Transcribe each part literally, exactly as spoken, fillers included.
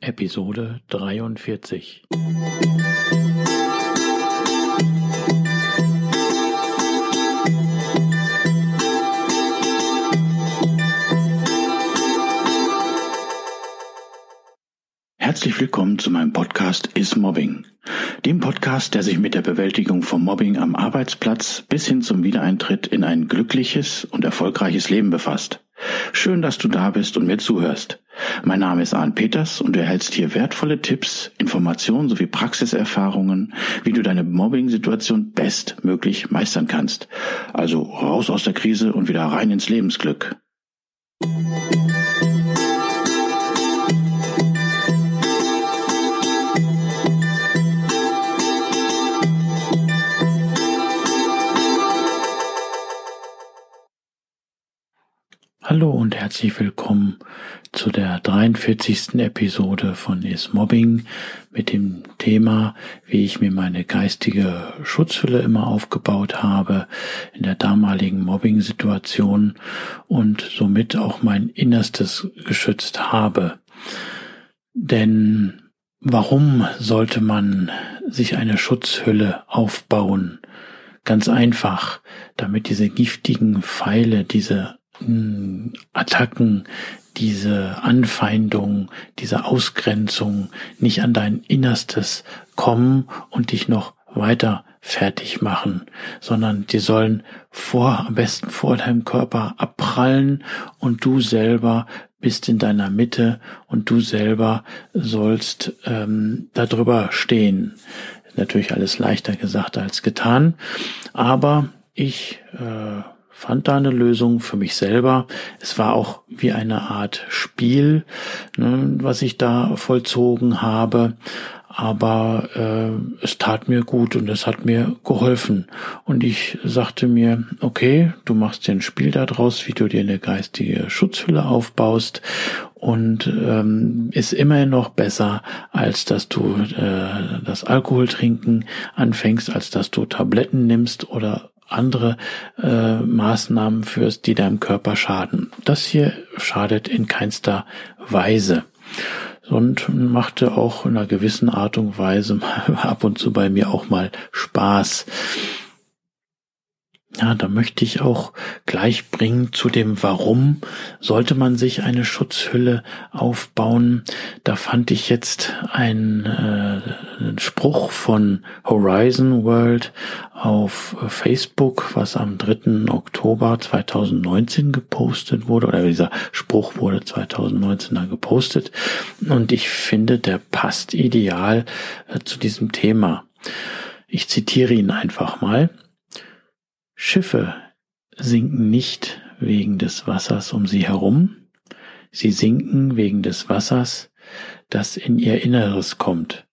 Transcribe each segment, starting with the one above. Episode dreiundvierzig. Herzlich willkommen zu meinem Podcast Is Mobbing, dem Podcast, der sich mit der Bewältigung von Mobbing am Arbeitsplatz bis hin zum Wiedereintritt in ein glückliches und erfolgreiches Leben befasst. Schön, dass du da bist und mir zuhörst. Mein Name ist Arne Peters und du erhältst hier wertvolle Tipps, Informationen sowie Praxiserfahrungen, wie du deine Mobbing-Situation bestmöglich meistern kannst. Also raus aus der Krise und wieder rein ins Lebensglück. Hallo und herzlich willkommen zu der dreiundvierzigsten Episode von Is Mobbing mit dem Thema, wie ich mir meine geistige Schutzhülle immer aufgebaut habe in der damaligen Mobbing-Situation und somit auch mein Innerstes geschützt habe. Denn warum sollte man sich eine Schutzhülle aufbauen? Ganz einfach, damit diese giftigen Pfeile, diese Attacken, diese Anfeindung, diese Ausgrenzung nicht an dein Innerstes kommen und dich noch weiter fertig machen, sondern die sollen vor, am besten vor deinem Körper abprallen und du selber bist in deiner Mitte und du selber sollst ähm, darüber stehen. Natürlich alles leichter gesagt als getan, aber ich äh, fand da eine Lösung für mich selber. Es war auch wie eine Art Spiel, ne, was ich da vollzogen habe, aber äh, es tat mir gut und es hat mir geholfen. Und ich sagte mir, okay, du machst dir ein Spiel daraus, wie du dir eine geistige Schutzhülle aufbaust und ähm, ist immerhin noch besser, als dass du äh, das Alkoholtrinken anfängst, als dass du Tabletten nimmst oder andere äh, Maßnahmen führst, die deinem Körper schaden. Das hier schadet in keinster Weise und machte auch in einer gewissen Art und Weise ab und zu bei mir auch mal Spaß. Ja, da möchte ich auch gleich bringen zu dem Warum sollte man sich eine Schutzhülle aufbauen. Da fand ich jetzt einen, äh, einen Spruch von Horizon World auf Facebook, was am dritten Oktober zweitausendneunzehn gepostet wurde, oder dieser Spruch wurde zweitausendneunzehn dann gepostet. Und ich finde, der passt ideal äh, zu diesem Thema. Ich zitiere ihn einfach mal. Schiffe sinken nicht wegen des Wassers um sie herum, sie sinken wegen des Wassers, das in ihr Inneres kommt.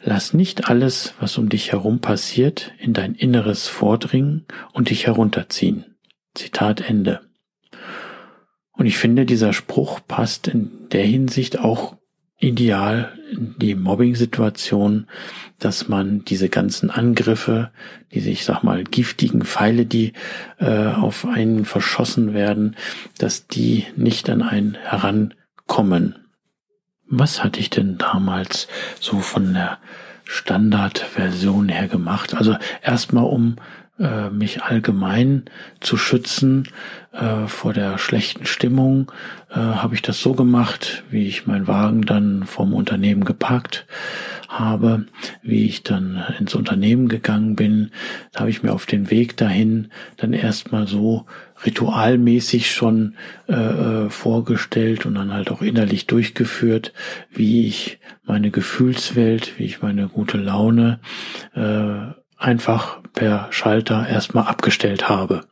Lass nicht alles, was um dich herum passiert, in dein Inneres vordringen und dich herunterziehen. Zitat Ende. Und ich finde, dieser Spruch passt in der Hinsicht auch ideal in die Mobbing-Situation, dass man diese ganzen Angriffe, diese, ich sag mal, giftigen Pfeile, die äh, auf einen verschossen werden, dass die nicht an einen herankommen. Was hatte ich denn damals so von der Standardversion her gemacht? Also erstmal, um äh, mich allgemein zu schützen äh, vor der schlechten Stimmung, äh, habe ich das so gemacht, wie ich meinen Wagen dann vom Unternehmen geparkt habe, wie ich dann ins Unternehmen gegangen bin. Da habe ich mir auf den Weg dahin dann erstmal so ritualmäßig schon äh, vorgestellt und dann halt auch innerlich durchgeführt, wie ich meine Gefühlswelt, wie ich meine gute Laune äh, einfach per Schalter erstmal abgestellt habe,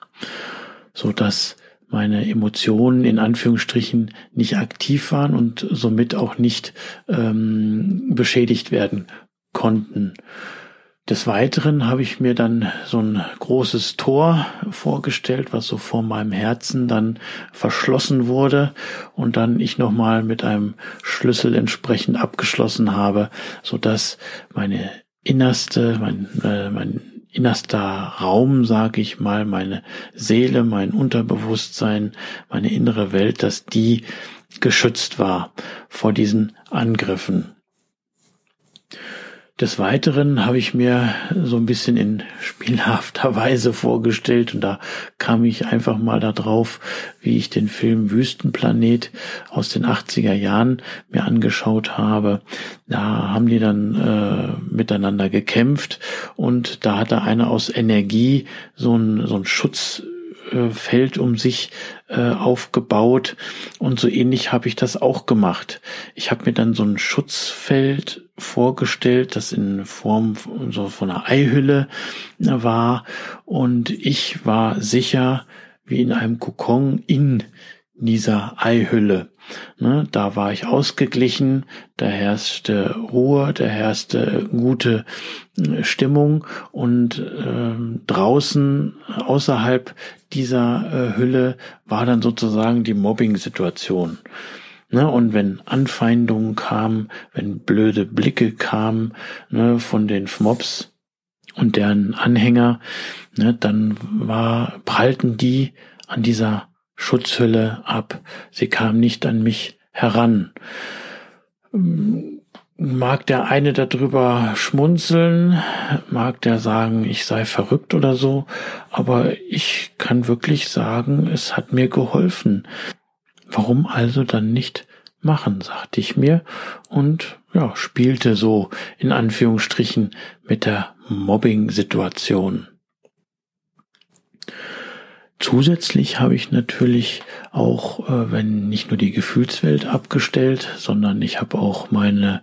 so dass meine Emotionen in Anführungsstrichen nicht aktiv waren und somit auch nicht ähm, beschädigt werden konnten. Des Weiteren habe ich mir dann so ein großes Tor vorgestellt, was so vor meinem Herzen dann verschlossen wurde und dann ich nochmal mit einem Schlüssel entsprechend abgeschlossen habe, so dass meine innerste, mein, äh, mein innerster Raum, sage ich mal, meine Seele, mein Unterbewusstsein, meine innere Welt, dass die geschützt war vor diesen Angriffen. Des Weiteren habe ich mir so ein bisschen in spielhafter Weise vorgestellt, und da kam ich einfach mal darauf, wie ich den Film Wüstenplanet aus den achtziger Jahren mir angeschaut habe. Da haben die dann äh, miteinander gekämpft, und da hatte einer aus Energie so ein, so ein Schutz Feld um sich äh, aufgebaut, und so ähnlich habe ich das auch gemacht. Ich habe mir dann so ein Schutzfeld vorgestellt, das in Form so von einer Eihülle war, und ich war sicher wie in einem Kokon in dieser Eihülle. Ne, da war ich ausgeglichen, da herrschte Ruhe, da herrschte gute Stimmung, und äh, draußen außerhalb dieser äh, Hülle war dann sozusagen die Mobbing-Situation. Ne, und wenn Anfeindungen kamen, wenn blöde Blicke kamen, ne, von den Mobs und deren Anhänger, ne, dann war, prallten die an dieser Schutzhülle ab. Sie kam nicht an mich heran. Mag der eine darüber schmunzeln, mag der sagen, ich sei verrückt oder so, aber ich kann wirklich sagen, es hat mir geholfen. Warum also dann nicht machen, sagte ich mir, und ja, spielte so in Anführungsstrichen mit der Mobbing-Situation. Zusätzlich habe ich natürlich auch, äh, wenn nicht nur die Gefühlswelt abgestellt, sondern ich habe auch meine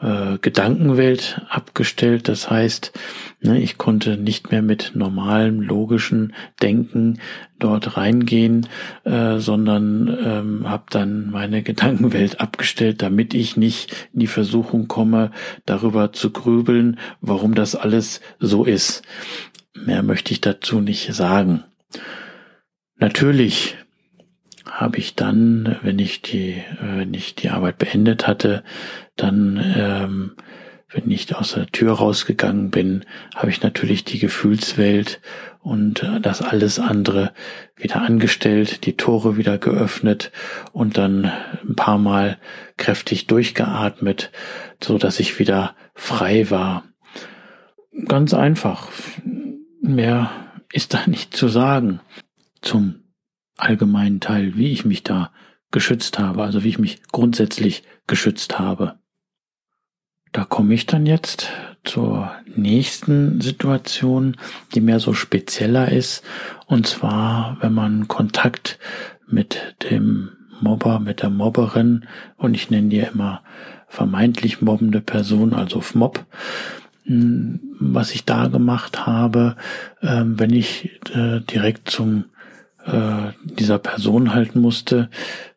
äh, Gedankenwelt abgestellt. Das heißt, ne, ich konnte nicht mehr mit normalem, logischem Denken dort reingehen, äh, sondern ähm, habe dann meine Gedankenwelt abgestellt, damit ich nicht in die Versuchung komme, darüber zu grübeln, warum das alles so ist. Mehr möchte ich dazu nicht sagen. Natürlich habe ich dann, wenn ich die, wenn ich die Arbeit beendet hatte, dann, ähm, wenn ich aus der Tür rausgegangen bin, habe ich natürlich die Gefühlswelt und das alles andere wieder angestellt, die Tore wieder geöffnet und dann ein paar Mal kräftig durchgeatmet, so dass ich wieder frei war. Ganz einfach. Mehr ist da nicht zu sagen zum allgemeinen Teil, wie ich mich da geschützt habe, also wie ich mich grundsätzlich geschützt habe. Da komme ich dann jetzt zur nächsten Situation, die mehr so spezieller ist, und zwar, wenn man Kontakt mit dem Mobber, mit der Mobberin, und ich nenne die immer vermeintlich mobbende Person, also Mob, was ich da gemacht habe, wenn ich direkt zum dieser Person halten musste.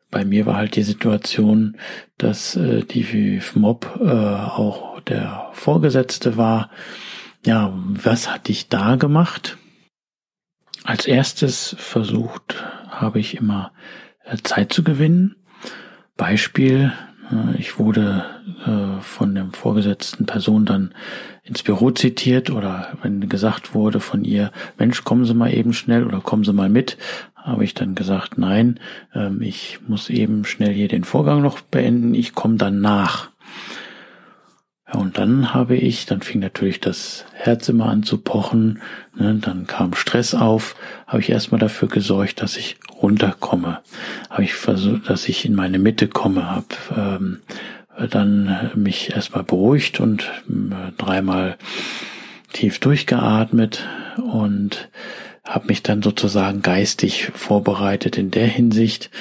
Bei mir war halt die Situation, dass die Mob auch der Vorgesetzte war. Ja, was hatte ich da gemacht? Als erstes versucht habe ich immer Zeit zu gewinnen. Beispiel: Ich wurde äh, von der vorgesetzten Person dann ins Büro zitiert, oder wenn gesagt wurde von ihr, Mensch, kommen Sie mal eben schnell oder kommen Sie mal mit, habe ich dann gesagt, nein, äh, ich muss eben schnell hier den Vorgang noch beenden, ich komme dann nach. Ja, und dann habe ich, dann fing natürlich das Herz immer an zu pochen, ne, dann kam Stress auf, habe ich erstmal dafür gesorgt, dass ich runterkomme, habe ich versucht, dass ich in meine Mitte komme, habe ähm, dann mich erstmal beruhigt und äh, dreimal tief durchgeatmet und habe mich dann sozusagen geistig vorbereitet in der Hinsicht,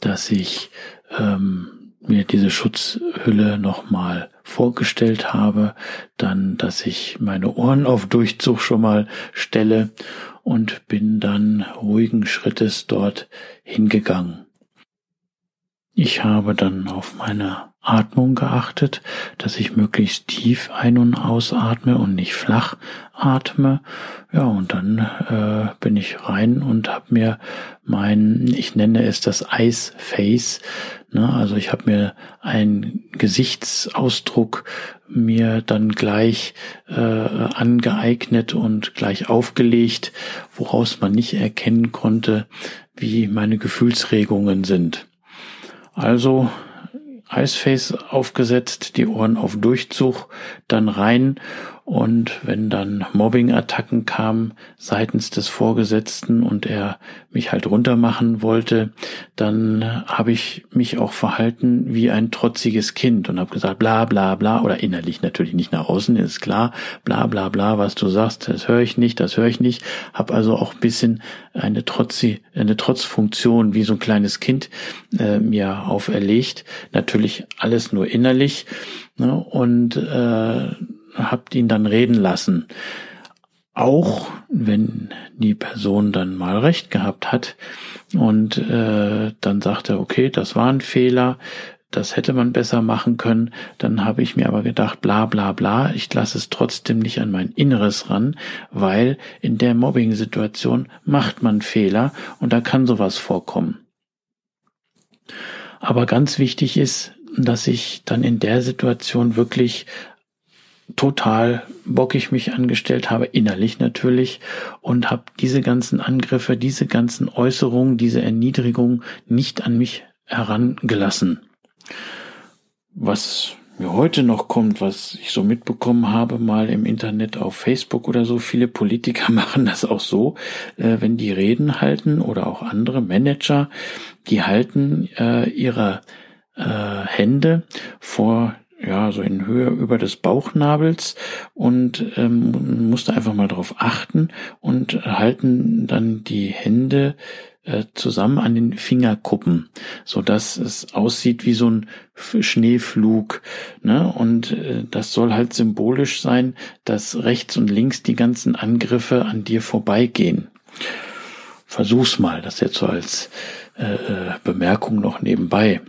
dass ich ähm, mir diese Schutzhülle nochmal vorgestellt habe, dann, dass ich meine Ohren auf Durchzug schon mal stelle, und bin dann ruhigen Schrittes dort hingegangen. Ich habe dann auf meine Atmung geachtet, dass ich möglichst tief ein- und ausatme und nicht flach atme. Ja, und dann äh, bin ich rein und habe mir mein, ich nenne es das Ice-Face, ne, also ich habe mir einen Gesichtsausdruck mir dann gleich äh, angeeignet und gleich aufgelegt, woraus man nicht erkennen konnte, wie meine Gefühlsregungen sind. Also Iceface aufgesetzt, die Ohren auf Durchzug, dann rein, und wenn dann Mobbing-Attacken kamen seitens des Vorgesetzten und er mich halt runtermachen wollte, dann habe ich mich auch verhalten wie ein trotziges Kind und habe gesagt, bla bla bla, oder innerlich natürlich, nicht nach außen, ist klar, bla bla bla, was du sagst, das höre ich nicht, das höre ich nicht, habe also auch ein bisschen eine Trotzi, eine Trotzfunktion wie so ein kleines Kind äh, mir auferlegt, natürlich alles nur innerlich, ne? Und äh, habt ihn dann reden lassen. Auch wenn die Person dann mal recht gehabt hat und äh, dann sagte, okay, das war ein Fehler, das hätte man besser machen können, dann habe ich mir aber gedacht, bla bla bla, ich lasse es trotzdem nicht an mein Inneres ran, weil in der Mobbing-Situation macht man Fehler und da kann sowas vorkommen. Aber ganz wichtig ist, dass ich dann in der Situation wirklich total bockig mich angestellt habe, innerlich natürlich, und habe diese ganzen Angriffe, diese ganzen Äußerungen, diese Erniedrigung nicht an mich herangelassen. Was mir heute noch kommt, was ich so mitbekommen habe, mal im Internet, auf Facebook oder so, viele Politiker machen das auch so, äh, wenn die Reden halten oder auch andere Manager, die halten äh, ihre äh, Hände vor, ja, so in Höhe über des Bauchnabels, und ähm, musste einfach mal drauf achten, und halten dann die Hände äh, zusammen an den Fingerkuppen, so dass es aussieht wie so ein Schneeflug, ne? Und äh, das soll halt symbolisch sein, dass rechts und links die ganzen Angriffe an dir vorbeigehen. Versuch's mal, das jetzt so als äh, Bemerkung noch nebenbei.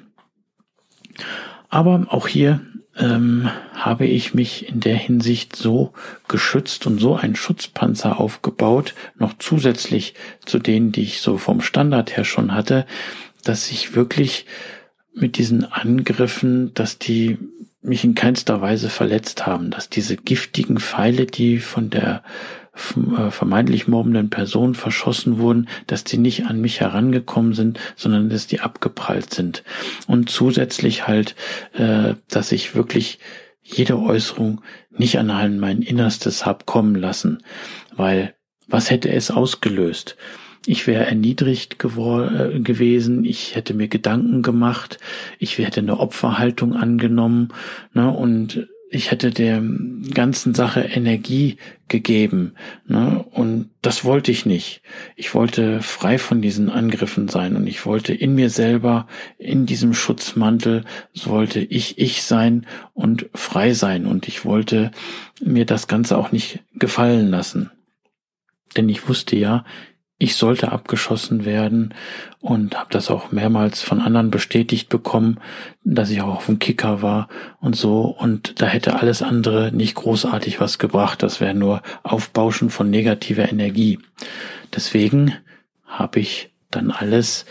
Aber auch hier Ähm, habe ich mich in der Hinsicht so geschützt und so einen Schutzpanzer aufgebaut, noch zusätzlich zu denen, die ich so vom Standard her schon hatte, dass ich wirklich mit diesen Angriffen, dass die mich in keinster Weise verletzt haben, dass diese giftigen Pfeile, die von der vermeintlich mobbenden Personen verschossen wurden, dass die nicht an mich herangekommen sind, sondern dass die abgeprallt sind. Und zusätzlich halt, äh, dass ich wirklich jede Äußerung nicht an mein Innerstes hab kommen lassen, weil was hätte es ausgelöst? Ich wäre erniedrigt gewor- äh, gewesen, ich hätte mir Gedanken gemacht, ich hätte eine Opferhaltung angenommen, ne, und ich hätte der ganzen Sache Energie gegeben, ne? Und das wollte ich nicht. Ich wollte frei von diesen Angriffen sein, und ich wollte in mir selber, in diesem Schutzmantel, sollte ich ich sein und frei sein, und ich wollte mir das Ganze auch nicht gefallen lassen. Denn ich wusste ja, ich sollte abgeschossen werden, und habe das auch mehrmals von anderen bestätigt bekommen, dass ich auch auf dem Kicker war und so, und da hätte alles andere nicht großartig was gebracht, das wäre nur Aufbauschen von negativer Energie. Deswegen habe ich dann alles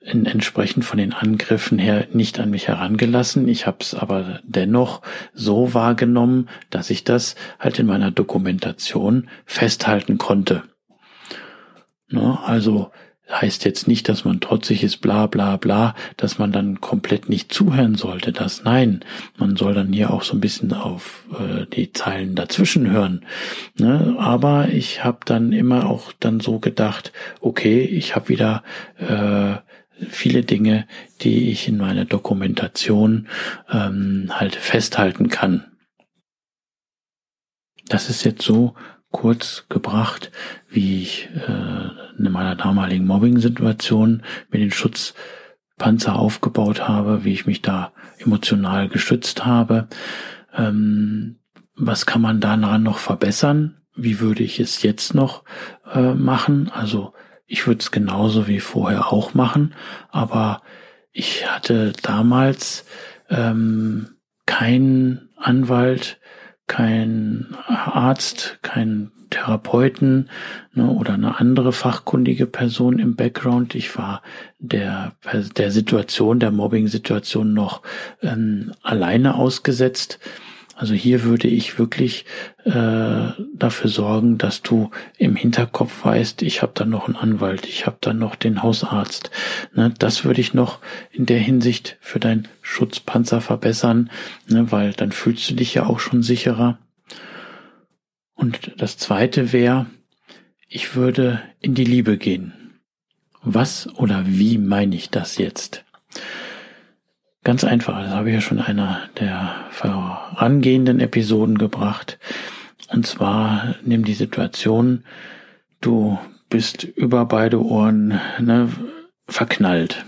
in, entsprechend von den Angriffen her nicht an mich herangelassen. Ich habe es aber dennoch so wahrgenommen, dass ich das halt in meiner Dokumentation festhalten konnte. Also heißt jetzt nicht, dass man trotzig ist, bla bla bla, dass man dann komplett nicht zuhören sollte. Das nein, man soll dann hier auch so ein bisschen auf äh, die Zeilen dazwischen hören. Ne? Aber ich habe dann immer auch dann so gedacht, okay, ich habe wieder äh, viele Dinge, die ich in meiner Dokumentation ähm, halt festhalten kann. Das ist jetzt so kurz gebracht, wie ich äh, in meiner damaligen Mobbing-Situation mir den Schutzpanzer aufgebaut habe, wie ich mich da emotional geschützt habe. Ähm, was kann man daran noch verbessern? Wie würde ich es jetzt noch äh, machen? Also ich würde es genauso wie vorher auch machen, aber ich hatte damals ähm, keinen Anwalt, kein Arzt, kein Therapeuten, ne, oder eine andere fachkundige Person im Background. Ich war der der Situation, der Mobbing-Situation noch ähm, alleine ausgesetzt. Also hier würde ich wirklich äh, dafür sorgen, dass du im Hinterkopf weißt, ich habe da noch einen Anwalt, ich habe da noch den Hausarzt. Ne, das würde ich noch in der Hinsicht für deinen Schutzpanzer verbessern, ne, weil dann fühlst du dich ja auch schon sicherer. Und das Zweite wäre, ich würde in die Liebe gehen. Was oder wie meine ich das jetzt? Ganz einfach, das habe ich ja schon in einer der vorangehenden Episoden gebracht. Und zwar nimm die Situation, du bist über beide Ohren, ne, verknallt.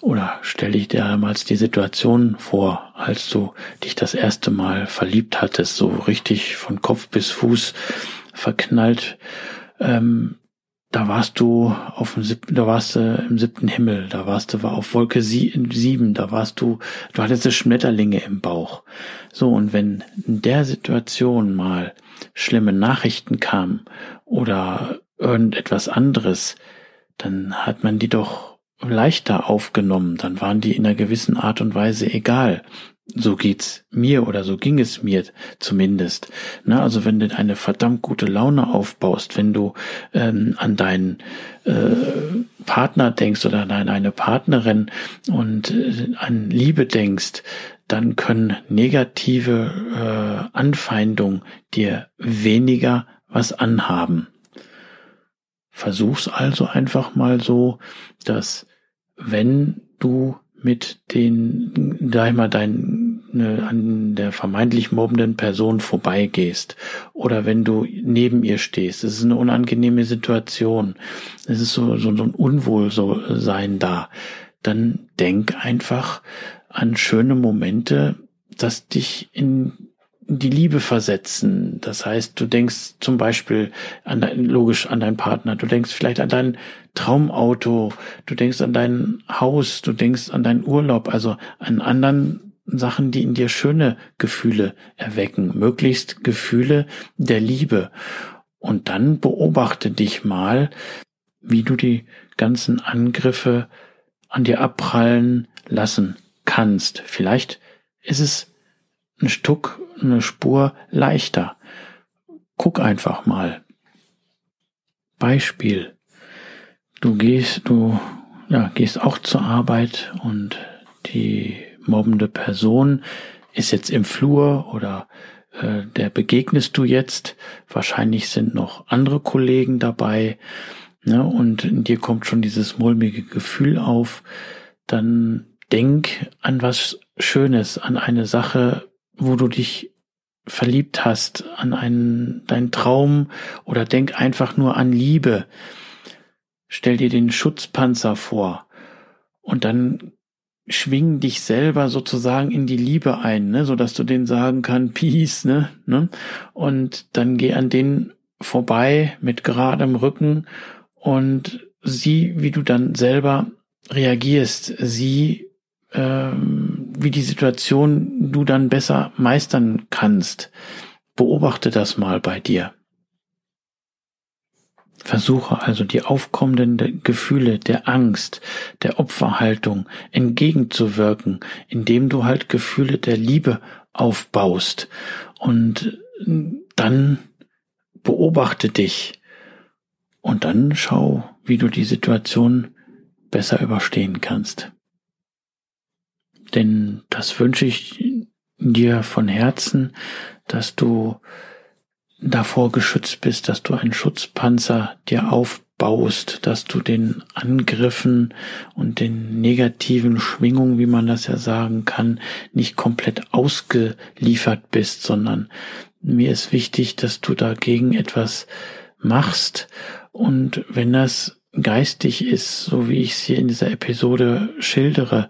Oder stell dich dir damals die Situation vor, als du dich das erste Mal verliebt hattest, so richtig von Kopf bis Fuß verknallt. Ähm, Da warst du auf dem siebten, da warst du im siebten Himmel, da warst du war auf Wolke sieben, da warst du, du hattest Schmetterlinge im Bauch. So, und wenn in der Situation mal schlimme Nachrichten kamen oder irgendetwas anderes, dann hat man die doch leichter aufgenommen, dann waren die in einer gewissen Art und Weise egal. So geht's mir oder so ging es mir zumindest. Na, also wenn du eine verdammt gute Laune aufbaust, wenn du ähm, an deinen äh, Partner denkst oder an eine Partnerin und äh, an Liebe denkst, dann können negative äh, Anfeindungen dir weniger was anhaben. Versuch's also einfach mal so, dass wenn du mit den, sag ich mal, dein, ne, an der vermeintlich mobbenden Person vorbeigehst oder wenn du neben ihr stehst, es ist eine unangenehme Situation, es ist so, so, so ein Unwohlsein da, dann denk einfach an schöne Momente, dass dich in die Liebe versetzen. Das heißt, du denkst zum Beispiel an dein, logisch an deinen Partner, du denkst vielleicht an dein Traumauto, du denkst an dein Haus, du denkst an deinen Urlaub, also an anderen Sachen, die in dir schöne Gefühle erwecken, möglichst Gefühle der Liebe. Und dann beobachte dich mal, wie du die ganzen Angriffe an dir abprallen lassen kannst. Vielleicht ist es ein Stück, eine Spur leichter. Guck einfach mal. Beispiel. Du gehst, du, ja, gehst auch zur Arbeit und die mobbende Person ist jetzt im Flur oder äh, der begegnest du jetzt. Wahrscheinlich sind noch andere Kollegen dabei, ne, und in dir kommt schon dieses mulmige Gefühl auf. Dann denk an was Schönes, an eine Sache, wo du dich verliebt hast, an einen, deinen Traum, oder denk einfach nur an Liebe. Stell dir den Schutzpanzer vor und dann schwing dich selber sozusagen in die Liebe ein, ne, so dass du denen sagen kannst, Peace, ne, ne, und dann geh an denen vorbei mit geradem Rücken und sieh, wie du dann selber reagierst, sieh, wie die Situation du dann besser meistern kannst. Beobachte das mal bei dir. Versuche also die aufkommenden Gefühle der Angst, der Opferhaltung entgegenzuwirken, indem du halt Gefühle der Liebe aufbaust. Und dann beobachte dich und dann schau, wie du die Situation besser überstehen kannst. Denn das wünsche ich dir von Herzen, dass du davor geschützt bist, dass du einen Schutzpanzer dir aufbaust, dass du den Angriffen und den negativen Schwingungen, wie man das ja sagen kann, nicht komplett ausgeliefert bist, sondern mir ist wichtig, dass du dagegen etwas machst. Und wenn das geistig ist, so wie ich es hier in dieser Episode schildere,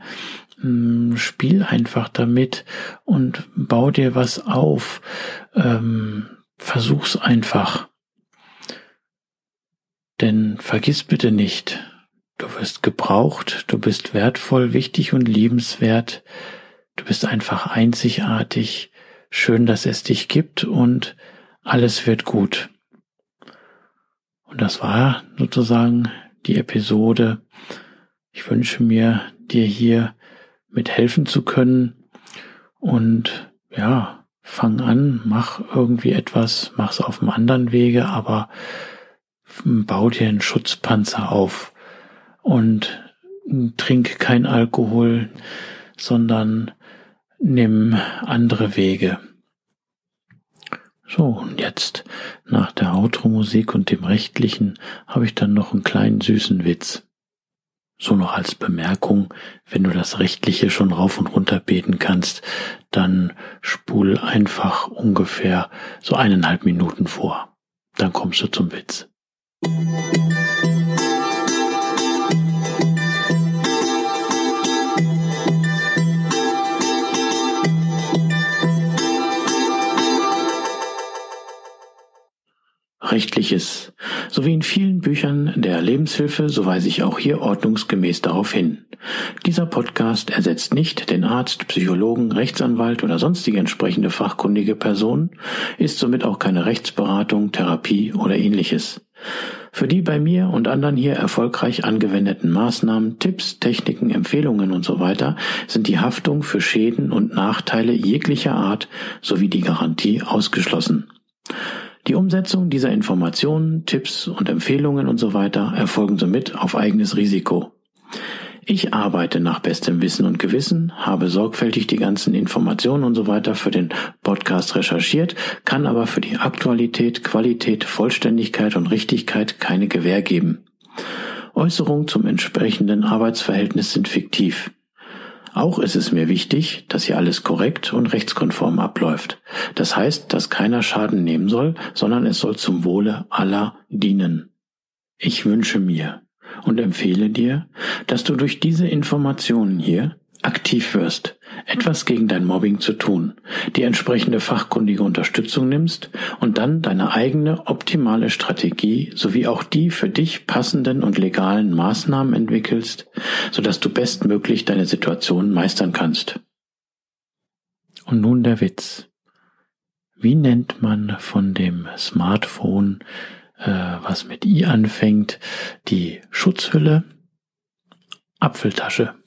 spiel einfach damit und bau dir was auf. Ähm, versuch's einfach. Denn vergiss bitte nicht, du wirst gebraucht, du bist wertvoll, wichtig und liebenswert. Du bist einfach einzigartig. Schön, dass es dich gibt und alles wird gut. Und das war sozusagen die Episode. Ich wünsche mir, dir hier mithelfen zu können und ja, fang an, mach irgendwie etwas, mach's auf einem anderen Wege, aber bau dir einen Schutzpanzer auf und trink kein Alkohol, sondern nimm andere Wege. So, und jetzt, nach der Outro-Musik und dem Rechtlichen, habe ich dann noch einen kleinen süßen Witz. So noch als Bemerkung, wenn du das Rechtliche schon rauf und runter beten kannst, dann spul einfach ungefähr so eineinhalb Minuten vor. Dann kommst du zum Witz. Rechtliches. So wie in vielen Büchern der Lebenshilfe, so weise ich auch hier ordnungsgemäß darauf hin. Dieser Podcast ersetzt nicht den Arzt, Psychologen, Rechtsanwalt oder sonstige entsprechende fachkundige Personen, ist somit auch keine Rechtsberatung, Therapie oder ähnliches. Für die bei mir und anderen hier erfolgreich angewendeten Maßnahmen, Tipps, Techniken, Empfehlungen und so weiter sind die Haftung für Schäden und Nachteile jeglicher Art sowie die Garantie ausgeschlossen. Die Umsetzung dieser Informationen, Tipps und Empfehlungen und so weiter erfolgen somit auf eigenes Risiko. Ich arbeite nach bestem Wissen und Gewissen, habe sorgfältig die ganzen Informationen und so weiter für den Podcast recherchiert, kann aber für die Aktualität, Qualität, Vollständigkeit und Richtigkeit keine Gewähr geben. Äußerungen zum entsprechenden Arbeitsverhältnis sind fiktiv. Auch ist es mir wichtig, dass hier alles korrekt und rechtskonform abläuft. Das heißt, dass keiner Schaden nehmen soll, sondern es soll zum Wohle aller dienen. Ich wünsche mir und empfehle dir, dass du durch diese Informationen hier aktiv wirst, etwas gegen dein Mobbing zu tun, die entsprechende fachkundige Unterstützung nimmst und dann deine eigene optimale Strategie sowie auch die für dich passenden und legalen Maßnahmen entwickelst, sodass du bestmöglich deine Situation meistern kannst. Und nun der Witz. Wie nennt man von dem Smartphone, äh, was mit i anfängt, die Schutzhülle? Apfeltasche.